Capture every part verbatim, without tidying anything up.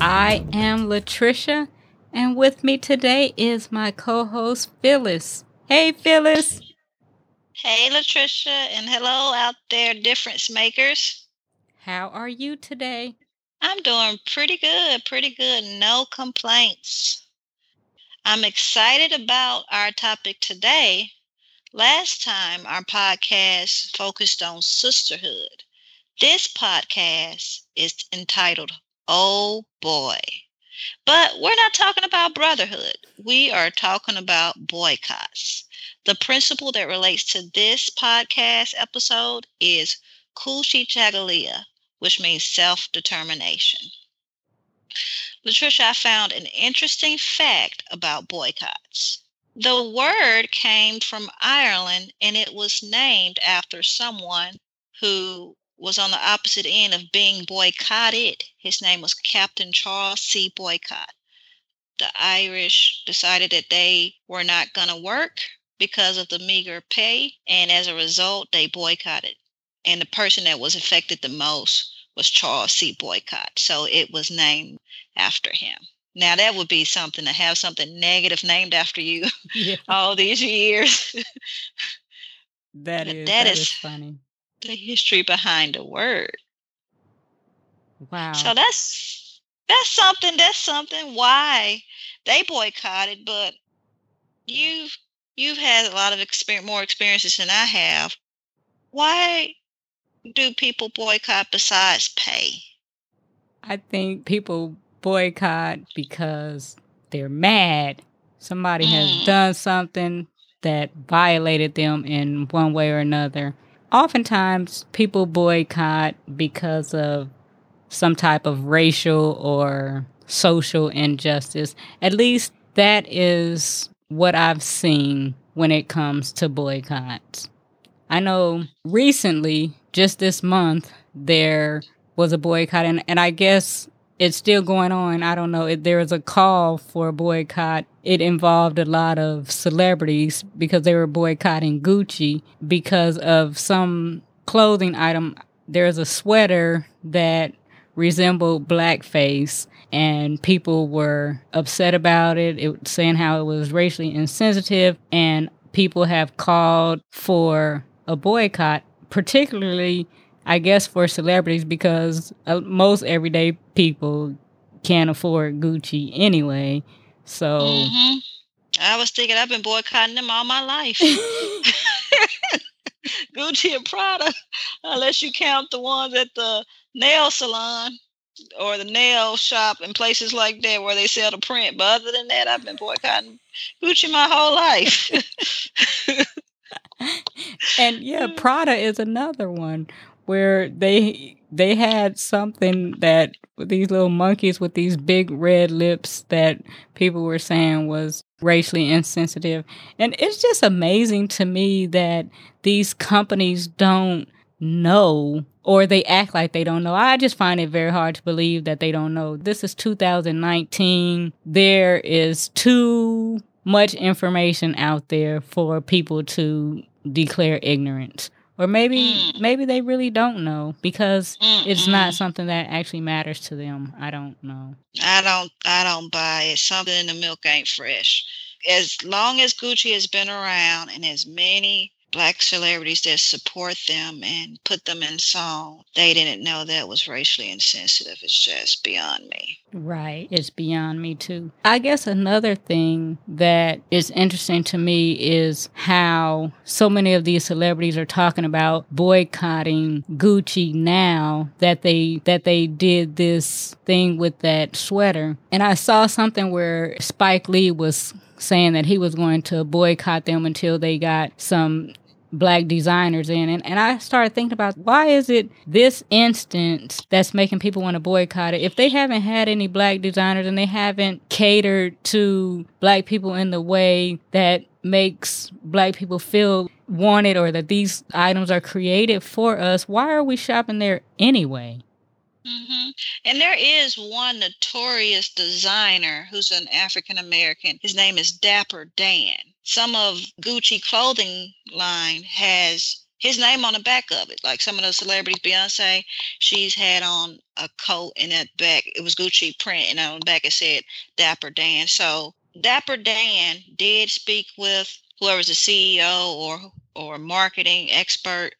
I am Latricia, and with me today is my co-host Phyllis. Hey, Phyllis. Hey, Latricia, and hello out there, difference makers. How are you today? I'm doing pretty good, pretty good. No complaints. I'm excited about our topic today. Last time, our podcast focused on sisterhood. This podcast is entitled, Oh Boy. But we're not talking about brotherhood. We are talking about boycotts. The principle that relates to this podcast episode is Kujichagulia, which means self-determination. Latricia, I found an interesting fact about boycotts. The word came from Ireland, and it was named after someone who was on the opposite end of being boycotted. His name was Captain Charles C. Boycott. The Irish decided that they were not going to work because of the meager pay, and as a result, they boycotted. And the person that was affected the most was Charles C. Boycott, so it was named after him. Now, that would be something to have something negative named after you yeah. all these years. that is, that, that is, is funny. The history behind the word. Wow. So that's that's something, that's something why they boycotted, but you've You've had a lot of experience, more experiences than I have. Why do people boycott besides pay? I think people boycott because they're mad. Somebody mm. has done something that violated them in one way or another. Oftentimes, people boycott because of some type of racial or social injustice. At least that is what I've seen when it comes to boycotts. I know recently, just this month, there was a boycott, and, and I guess it's still going on. I don't know. It, there was a call for a boycott. It involved a lot of celebrities because they were boycotting Gucci because of some clothing item. There's a sweater that resembled blackface, and people were upset about it, it, saying how it was racially insensitive, and people have called for a boycott, particularly, I guess, for celebrities, because uh, most everyday people can't afford Gucci anyway, so... Mm-hmm. I was thinking I've been boycotting them all my life. Gucci and Prada, unless you count the ones at the nail salon or the nail shop and places like that where they sell the print. But other than that, I've been boycotting Gucci my whole life. And yeah, Prada is another one where they they had something that these little monkeys with these big red lips that people were saying was racially insensitive. And it's just amazing to me that these companies don't know, or they act like they don't know. I just find it very hard to believe that they don't know. This is two thousand nineteen. There is too much information out there for people to declare ignorance. Or maybe mm. maybe they really don't know because Mm-mm. it's not something that actually matters to them. I don't know. I don't I don't buy it. Something in the milk ain't fresh. As long as Gucci has been around and as many Black celebrities that support them and put them in song, they didn't know that was racially insensitive. It's just beyond me. Right. It's beyond me, too. I guess another thing that is interesting to me is how so many of these celebrities are talking about boycotting Gucci now that they that they did this thing with that sweater. And I saw something where Spike Lee was saying that he was going to boycott them until they got some black designers in. And, and I started thinking about, why is it this instance that's making people want to boycott it? If they haven't had any black designers and they haven't catered to black people in the way that makes black people feel wanted, or that these items are created for us, why are we shopping there anyway? Mm-hmm. And there is one notorious designer who's an African-American. His name is Dapper Dan. Some of Gucci clothing line has his name on the back of it. Like some of those celebrities, Beyonce, she's had on a coat in that back. It was Gucci print, and on the back it said Dapper Dan. So Dapper Dan did speak with whoever's the C E O or or marketing expert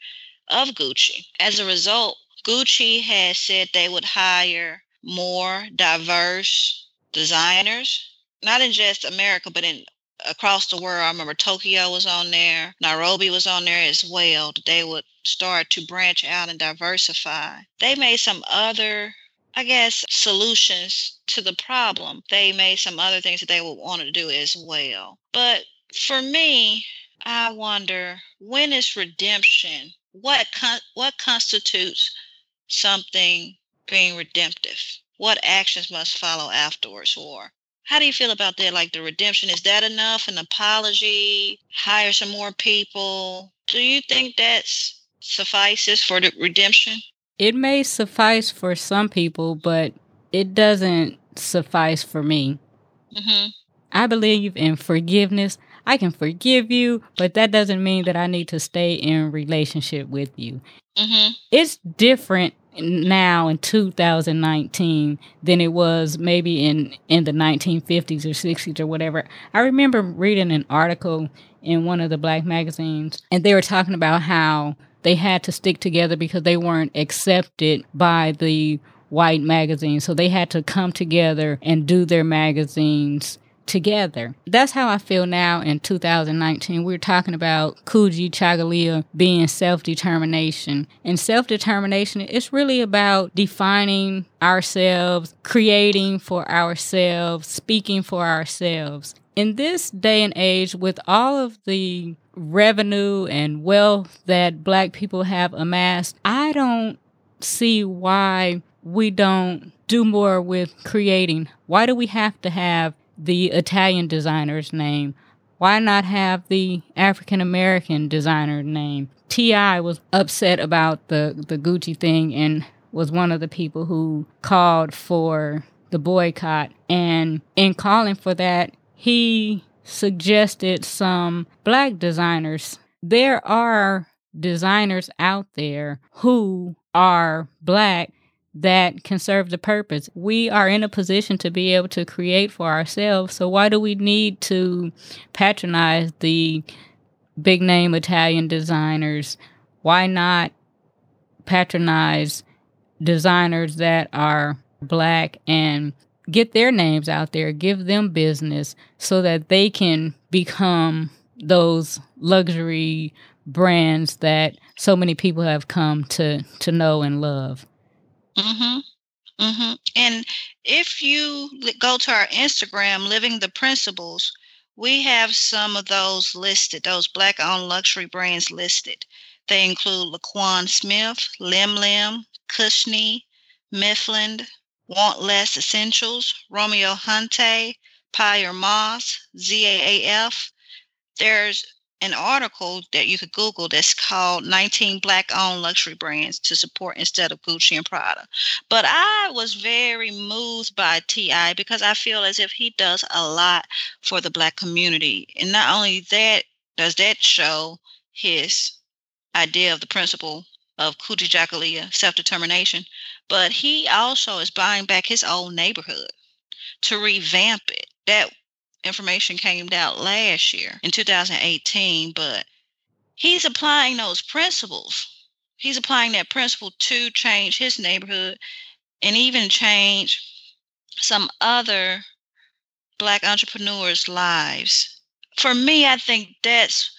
of Gucci. As a result, Gucci has said they would hire more diverse designers, not in just America, but in across the world. I remember Tokyo was on there. Nairobi was on there as well. They would start to branch out and diversify. They made some other, I guess, solutions to the problem. They made some other things that they would want to do as well. But for me, I wonder, when is redemption? What con- what constitutes something being redemptive? What actions must follow afterwards? Or how do you feel about that? Like the redemption, is that enough? An apology? Hire some more people? Do you think that suffices for the redemption? It may suffice for some people, but it doesn't suffice for me. Mm-hmm. I believe in forgiveness. I can forgive you, but that doesn't mean that I need to stay in relationship with you. Mm-hmm. It's different now in two thousand nineteen than it was maybe in, in the nineteen fifties or sixties or whatever. I remember reading an article in one of the black magazines, and they were talking about how they had to stick together because they weren't accepted by the white magazines. So they had to come together and do their magazines together. That's how I feel now in two thousand nineteen. We're talking about Kujichagulia being self-determination. And self-determination, it's really about defining ourselves, creating for ourselves, speaking for ourselves. In this day and age, with all of the revenue and wealth that black people have amassed, I don't see why we don't do more with creating. Why do we have to have the Italian designer's name? Why not have the African-American designer name? T I was upset about the, the Gucci thing and was one of the people who called for the boycott. And in calling for that, he suggested some black designers. There are designers out there who are black that can serve the purpose. We are in a position to be able to create for ourselves, so why do we need to patronize the big name Italian designers? Why not patronize designers that are black and get their names out there, give them business so that they can become those luxury brands that so many people have come to, to know and love? Mm-hmm. Mm-hmm. And if you go to our Instagram, Living the Principles, we have some of those listed, those black-owned luxury brands listed. They include LaQuan Smith, Lim Lim, Cushnie, Mifflin, Want Less Essentials, Romeo Hunte, Pyer Moss, Z A A F. There's an article that you could Google that's called nineteen Black-Owned Luxury Brands to Support Instead of Gucci and Prada. But I was very moved by T I because I feel as if he does a lot for the black community. And not only that, does that show his idea of the principle of Kujichagulia, self-determination, but he also is buying back his old neighborhood to revamp it. That information came out last year in two thousand eighteen, but he's applying those principles. He's applying that principle to change his neighborhood and even change some other black entrepreneurs' lives. For me, I think that's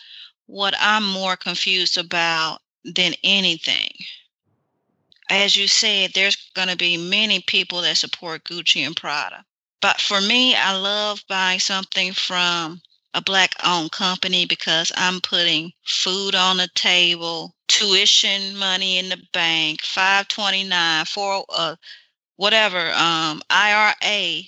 what I'm more confused about than anything. As you said, there's going to be many people that support Gucci and Prada. But for me, I love buying something from a Black-owned company because I'm putting food on the table, tuition money in the bank, five twenty-nine, four, uh, whatever, um, I R A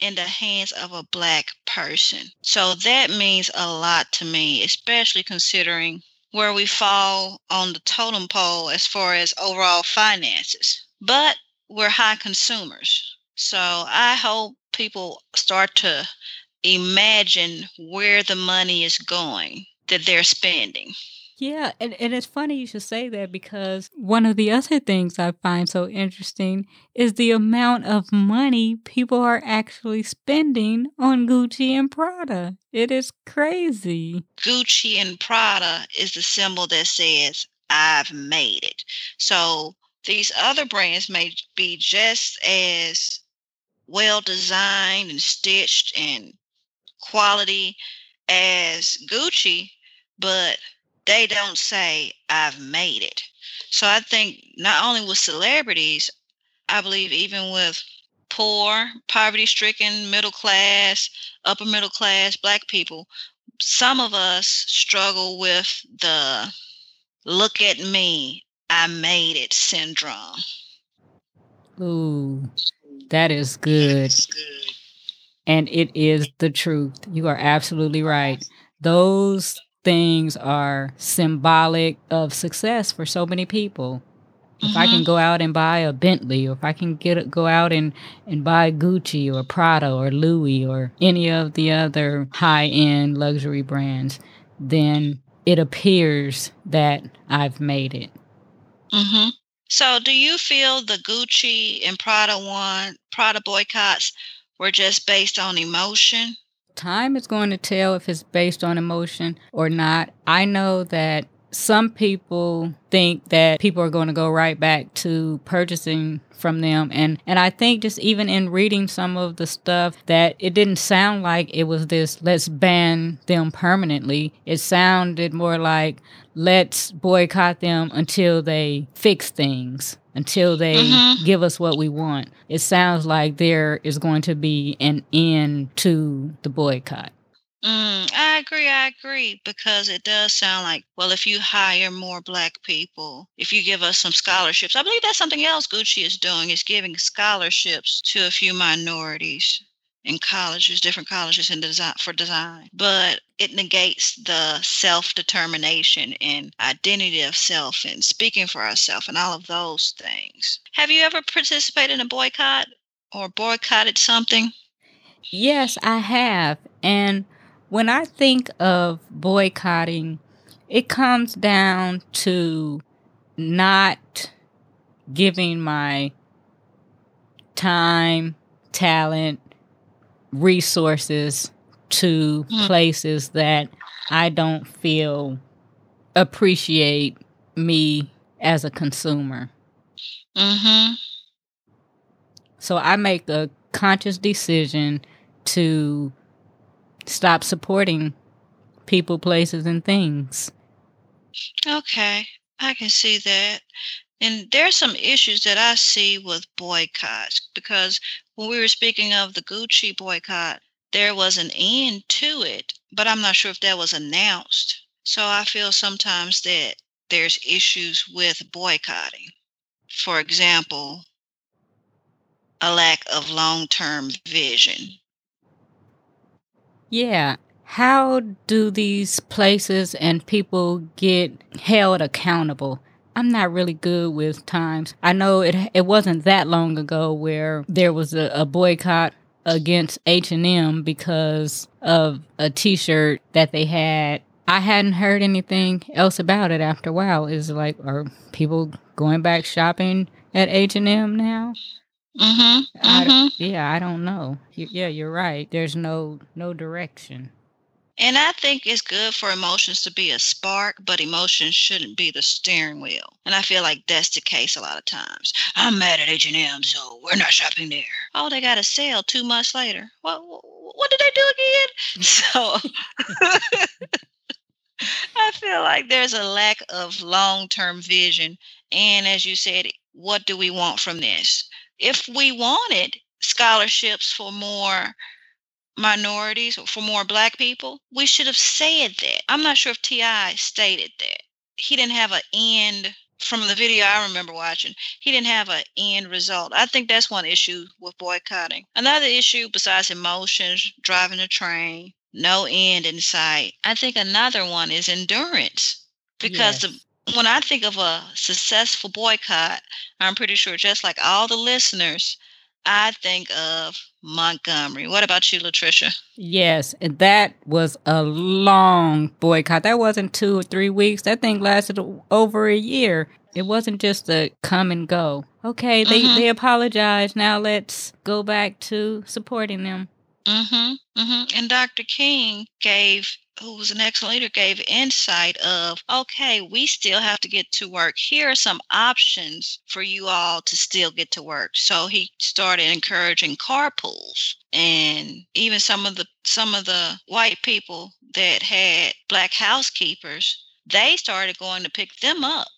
in the hands of a Black person. So that means a lot to me, especially considering where we fall on the totem pole as far as overall finances. But we're high consumers. So I hope people start to imagine where the money is going that they're spending. Yeah, and, and it's funny you should say that, because one of the other things I find so interesting is the amount of money people are actually spending on Gucci and Prada. It is crazy. Gucci and Prada is the symbol that says, I've made it. So these other brands may be just as well designed and stitched and quality as Gucci, but they don't say, I've made it. So I think not only with celebrities, I believe even with poor, poverty-stricken, middle class, upper middle class, Black people, some of us struggle with the look at me, I made it syndrome. Ooh, that is good. And it is the truth. You are absolutely right. Those things are symbolic of success for so many people. If mm-hmm. I can go out and buy a Bentley, or if I can get go out and, and buy Gucci or Prada or Louis or any of the other high-end luxury brands, then it appears that I've made it. Mm-hmm. So do you feel the Gucci and Prada one, Prada boycotts were just based on emotion? Time is going to tell if it's based on emotion or not. I know that some people think that people are going to go right back to purchasing from them. And, and I think just even in reading some of the stuff, that it didn't sound like it was this, let's ban them permanently. It sounded more like, let's boycott them until they fix things, until they mm-hmm. give us what we want. It sounds like there is going to be an end to the boycott. Mm, I agree, I agree, because it does sound like, well, if you hire more Black people, if you give us some scholarships, I believe that's something else Gucci is doing, is giving scholarships to a few minorities in colleges, different colleges in design, for design. But it negates the self-determination and identity of self and speaking for ourselves and all of those things. Have you ever participated in a boycott or boycotted something? Yes, I have. And when I think of boycotting, it comes down to not giving my time, talent, resources to places that I don't feel appreciate me as a consumer. Mm-hmm. So I make a conscious decision to stop supporting people, places, and things. Okay, I can see that. And there's some issues that I see with boycotts, because when we were speaking of the Gucci boycott, there was an end to it, but I'm not sure if that was announced. So I feel sometimes that there's issues with boycotting. For example, a lack of long-term vision. Yeah. How do these places and people get held accountable? I'm not really good with times. I know it it wasn't that long ago where there was a, a boycott against H and M because of a t-shirt that they had. I hadn't heard anything else about it after a while. It's like, are people going back shopping at H and M now? Mm-hmm. I, yeah, I don't know. Yeah, you're right. There's no no direction. And I think it's good for emotions to be a spark, but emotions shouldn't be the steering wheel. And I feel like that's the case a lot of times. I'm mad at H and M, so we're not shopping there. Oh, they got a sale two months later. What, what did they do again? So I feel like there's a lack of long-term vision. And as you said, what do we want from this? If we wanted scholarships for more minorities, for more black people, we should have said that. I'm not sure if T I stated that. He didn't have an end from the video I remember watching. He didn't have an end result. I think that's one issue with boycotting. Another issue besides emotions, driving a train, no end in sight. I think another one is endurance. Because yes. the, when I think of a successful boycott, I'm pretty sure just like all the listeners, I think of Montgomery. What about you, Latricia? Yes, and that was a long boycott. That wasn't two or three weeks. That thing lasted over a year. It wasn't just a come and go. Okay, they, mm-hmm. they apologized. Now let's go back to supporting them. Mm-hmm, mm-hmm. And Doctor King gave... who was an ex-leader, gave insight of, okay, we still have to get to work. Here are some options for you all to still get to work. So he started encouraging carpools. And even some of the some of the white people that had black housekeepers, they started going to pick them up.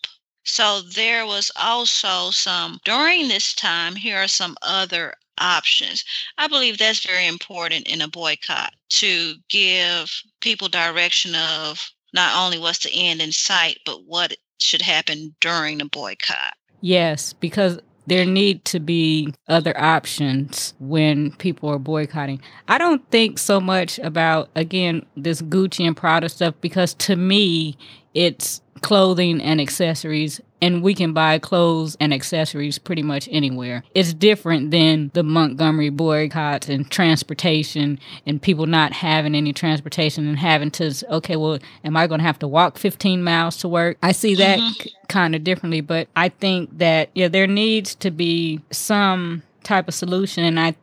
So there was also some, during this time, here are some other options. I believe that's very important in a boycott, to give people direction of not only what's the end in sight, but what should happen during the boycott. Yes, because there need to be other options when people are boycotting. I don't think so much about, again, this Gucci and Prada stuff, because to me, it's clothing and accessories, and we can buy clothes and accessories pretty much anywhere. It's different than the Montgomery boycotts and transportation and people not having any transportation and having to, okay, well, am I going to have to walk fifteen miles to work? I see that mm-hmm. c- kind of differently, but I think that, yeah, there needs to be some type of solution. And I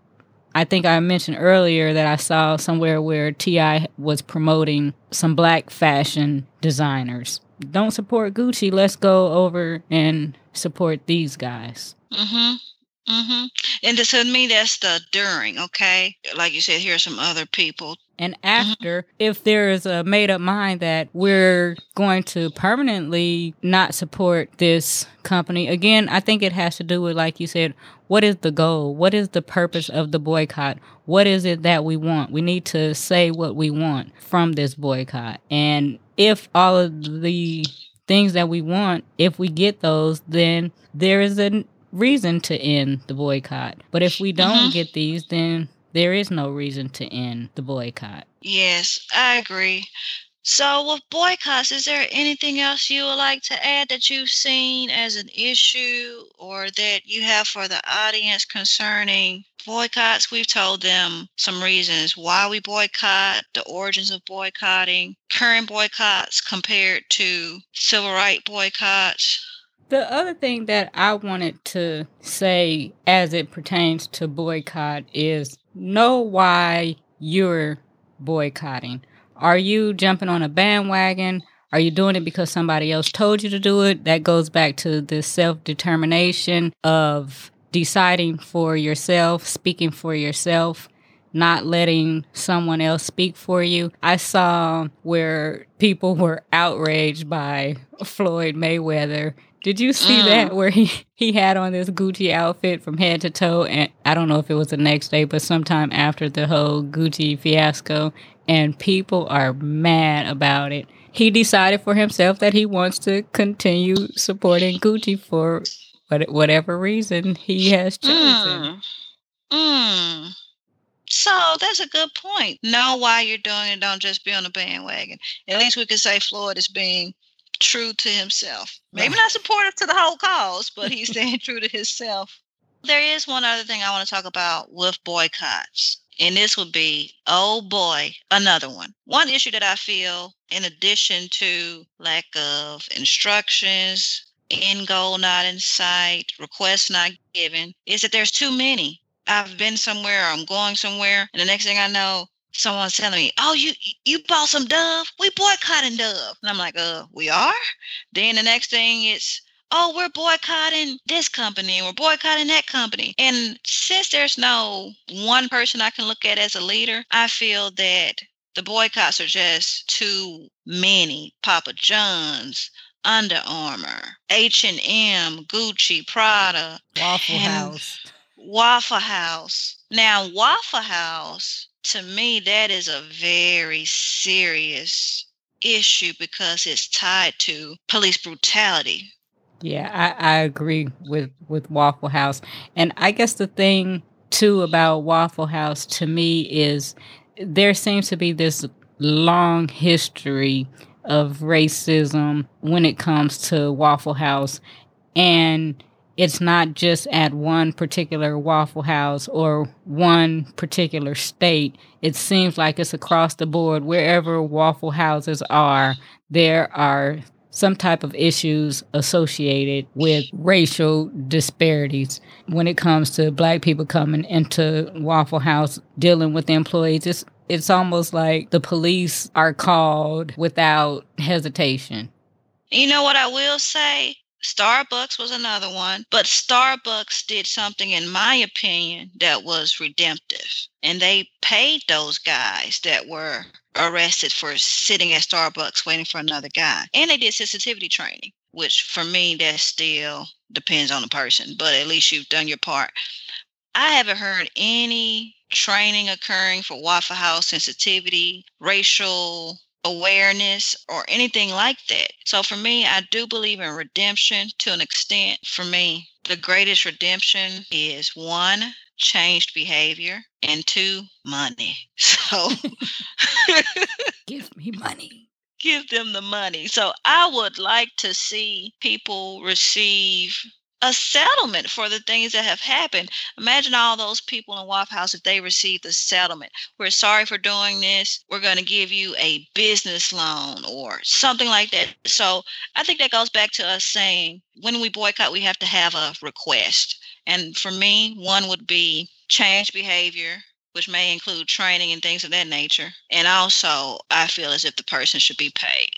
I think I mentioned earlier that I saw somewhere where T I was promoting some black fashion designers. Don't support Gucci. Let's go over and support these guys. Mm-hmm. Mm-hmm. And to me, that's the during, okay? Like you said, here are some other people. And after, mm-hmm. if there is a made-up mind that we're going to permanently not support this company, again, I think it has to do with, like you said, what is the goal? What is the purpose of the boycott? What is it that we want? We need to say what we want from this boycott. And if all of the things that we want, if we get those, then there is a reason to end the boycott. But if we don't mm-hmm. get these, then there is no reason to end the boycott. Yes, I agree. So with boycotts, is there anything else you would like to add that you've seen as an issue or that you have for the audience concerning boycotts? We've told them some reasons why we boycott, the origins of boycotting, current boycotts compared to civil rights boycotts. The other thing that I wanted to say as it pertains to boycott is know why you're boycotting. Are you jumping on a bandwagon? Are you doing it because somebody else told you to do it? That goes back to the self-determination of deciding for yourself, speaking for yourself, not letting someone else speak for you. I saw where people were outraged by Floyd Mayweather. Did you see mm. that where he, he had on this Gucci outfit from head to toe? And I don't know if it was the next day, but sometime after the whole Gucci fiasco, and people are mad about it. He decided for himself that he wants to continue supporting Gucci for whatever reason he has chosen. Mm. Mm. So that's a good point. Know why you're doing it. Don't just be on the bandwagon. At least we could say Floyd is being true to himself. Maybe not supportive to the whole cause, but he's staying true to himself. There is one other thing I want to talk about with boycotts, and this would be, oh boy, another one. One issue that I feel, in addition to lack of instructions, end goal not in sight, requests not given, is that there's too many. I've been somewhere, I'm going somewhere, and the next thing I know, someone's telling me, oh, you you bought some Dove? We boycotting Dove. And I'm like, uh, we are? Then the next thing it's, oh, we're boycotting this company. We're boycotting that company. And since there's no one person I can look at as a leader, I feel that the boycotts are just too many. Papa John's, Under Armour, H and M, Gucci, Prada. Waffle House. Waffle House. Now, Waffle House, to me, that is a very serious issue because it's tied to police brutality. Yeah, I, I agree with, with Waffle House. And I guess the thing, too, about Waffle House to me is there seems to be this long history of racism when it comes to Waffle House. And it's not just at one particular Waffle House or one particular state. It seems like it's across the board. Wherever Waffle Houses are, there are some type of issues associated with racial disparities. When it comes to Black people coming into Waffle House, dealing with employees, it's, it's almost like the police are called without hesitation. You know what I will say? Starbucks was another one, but Starbucks did something, in my opinion, that was redemptive. And they paid those guys that were arrested for sitting at Starbucks waiting for another guy. And they did sensitivity training, which for me, that still depends on the person, but at least you've done your part. I haven't heard any training occurring for Waffle House sensitivity, racial awareness, or anything like that. So for me, I do believe in redemption to an extent. For me, the greatest redemption is one, changed behavior, and two, money. So give me money. Give them the money. So I would like to see people receive a settlement for the things that have happened. Imagine all those people in Waffle House if they received a settlement. We're sorry for doing this. We're going to give you a business loan or something like that. So I think that goes back to us saying when we boycott, we have to have a request. And for me, one would be change behavior, which may include training and things of that nature. And also, I feel as if the person should be paid.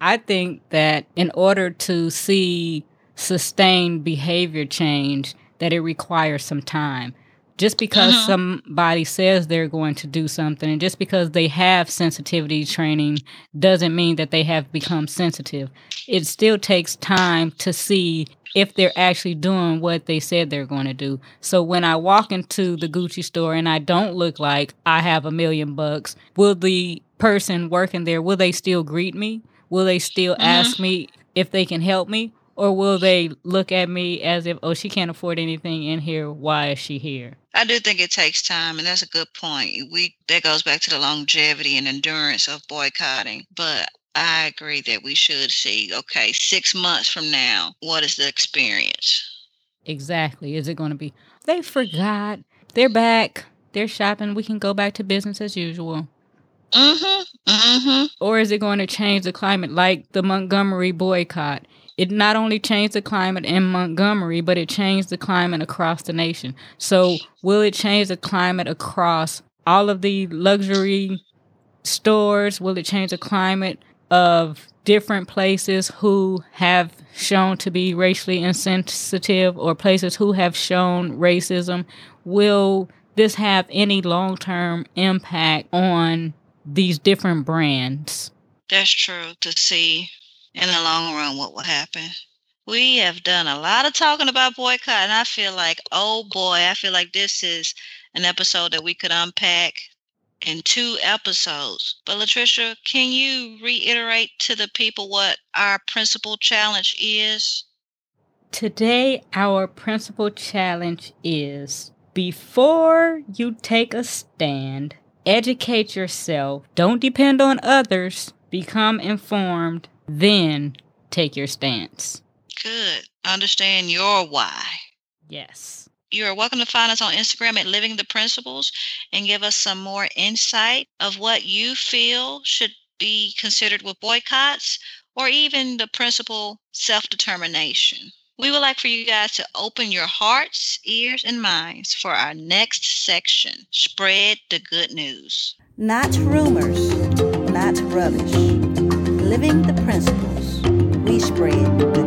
I think that in order to see sustained behavior change, that it requires some time. Just because uh-huh. somebody says they're going to do something, and just because they have sensitivity training doesn't mean that they have become sensitive. It still takes time to see if they're actually doing what they said they're going to do. So when I walk into the Gucci store and I don't look like I have a million bucks, will the person working there, will they still greet me? Will they still uh-huh. ask me if they can help me? Or will they look at me as if, oh, she can't afford anything in here. Why is she here? I do think it takes time, and that's a good point. We that goes back to the longevity and endurance of boycotting. But I agree that we should see, okay, six months from now, what is the experience? Exactly. Is it going to be, they forgot, they're back, they're shopping, we can go back to business as usual? Mm-hmm, mm-hmm. Or is it going to change the climate like the Montgomery boycott? It not only changed the climate in Montgomery, but it changed the climate across the nation. So will it change the climate across all of the luxury stores? Will it change the climate of different places who have shown to be racially insensitive or places who have shown racism? Will this have any long-term impact on these different brands? That's true to see. In the long run, what will happen? We have done a lot of talking about boycott, and I feel like, oh boy, I feel like this is an episode that we could unpack in two episodes. But Latricia, can you reiterate to the people what our principal challenge is? Today, our principal challenge is, before you take a stand, educate yourself, don't depend on others, become informed, then take your stance. Good. Understand your why. Yes. You're welcome to find us on Instagram at Living the Principles and give us some more insight of what you feel should be considered with boycotts or even the principle self-determination. We would like for you guys to open your hearts, ears, and minds for our next section. Spread the good news. Not rumors, not rubbish. Living the principles, we spread the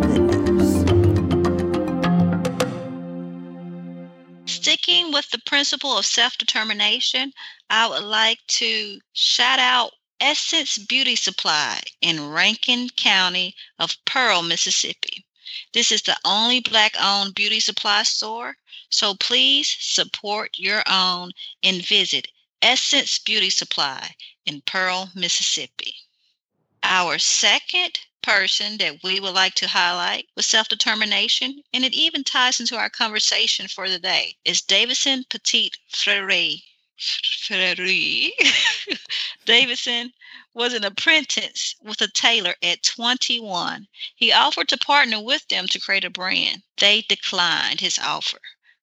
good news. Sticking with the principle of self-determination, I would like to shout out Essence Beauty Supply in Rankin County of Pearl, Mississippi. This is the only Black-owned beauty supply store, so please support your own and visit Essence Beauty Supply in Pearl, Mississippi. Our second person that we would like to highlight with self-determination, and it even ties into our conversation for the day, is Davidson Petit-Frère. Davidson was an apprentice with a tailor at twenty-one. He offered to partner with them to create a brand. They declined his offer.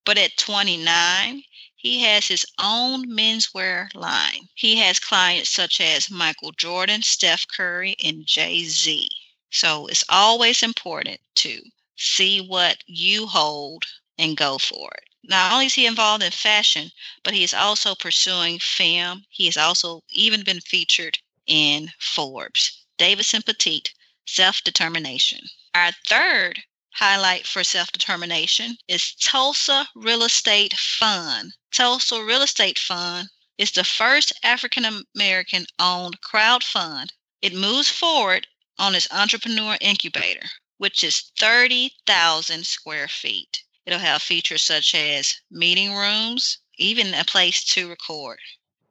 But at twenty-nine, he has his own menswear line. He has clients such as Michael Jordan, Steph Curry, and Jay-Z. So it's always important to see what you hold and go for it. Not only is he involved in fashion, but he is also pursuing film. He has also even been featured in Forbes. Davidson Petit, self-determination. Our third highlight for self-determination is Tulsa Real Estate Fund. Tulsa Real Estate Fund is the first African-American owned crowd fund. It moves forward on its entrepreneur incubator, which is thirty thousand square feet. It'll have features such as meeting rooms, even a place to record.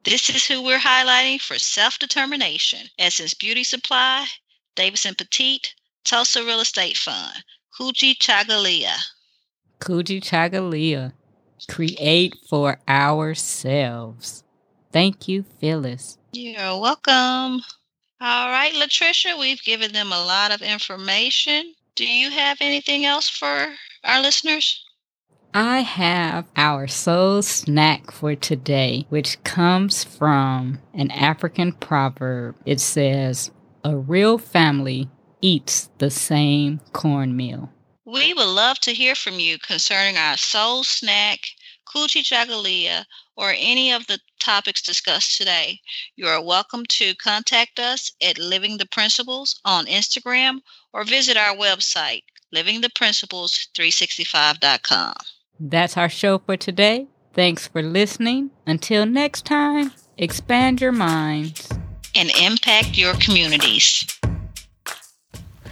This is who we're highlighting for self-determination. Essence Beauty Supply, Davidson Petit, Tulsa Real Estate Fund, Kujichagulia. Kujichagulia. Create for ourselves. Thank you, Phyllis. You're welcome. All right, Latricia, we've given them a lot of information. Do you have anything else for our listeners? I have our soul snack for today, which comes from an African proverb. It says, a real family eats the same cornmeal. We would love to hear from you concerning our soul snack, Kujichagulia, or any of the topics discussed today. You are welcome to contact us at Living the Principles on Instagram or visit our website, living the principles three sixty-five dot com. That's our show for today. Thanks for listening. Until next time, expand your minds and impact your communities.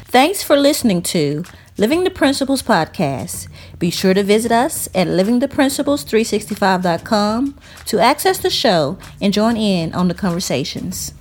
Thanks for listening to Living the Principles Podcast. Be sure to visit us at living the principles three sixty-five dot com to access the show and join in on the conversations.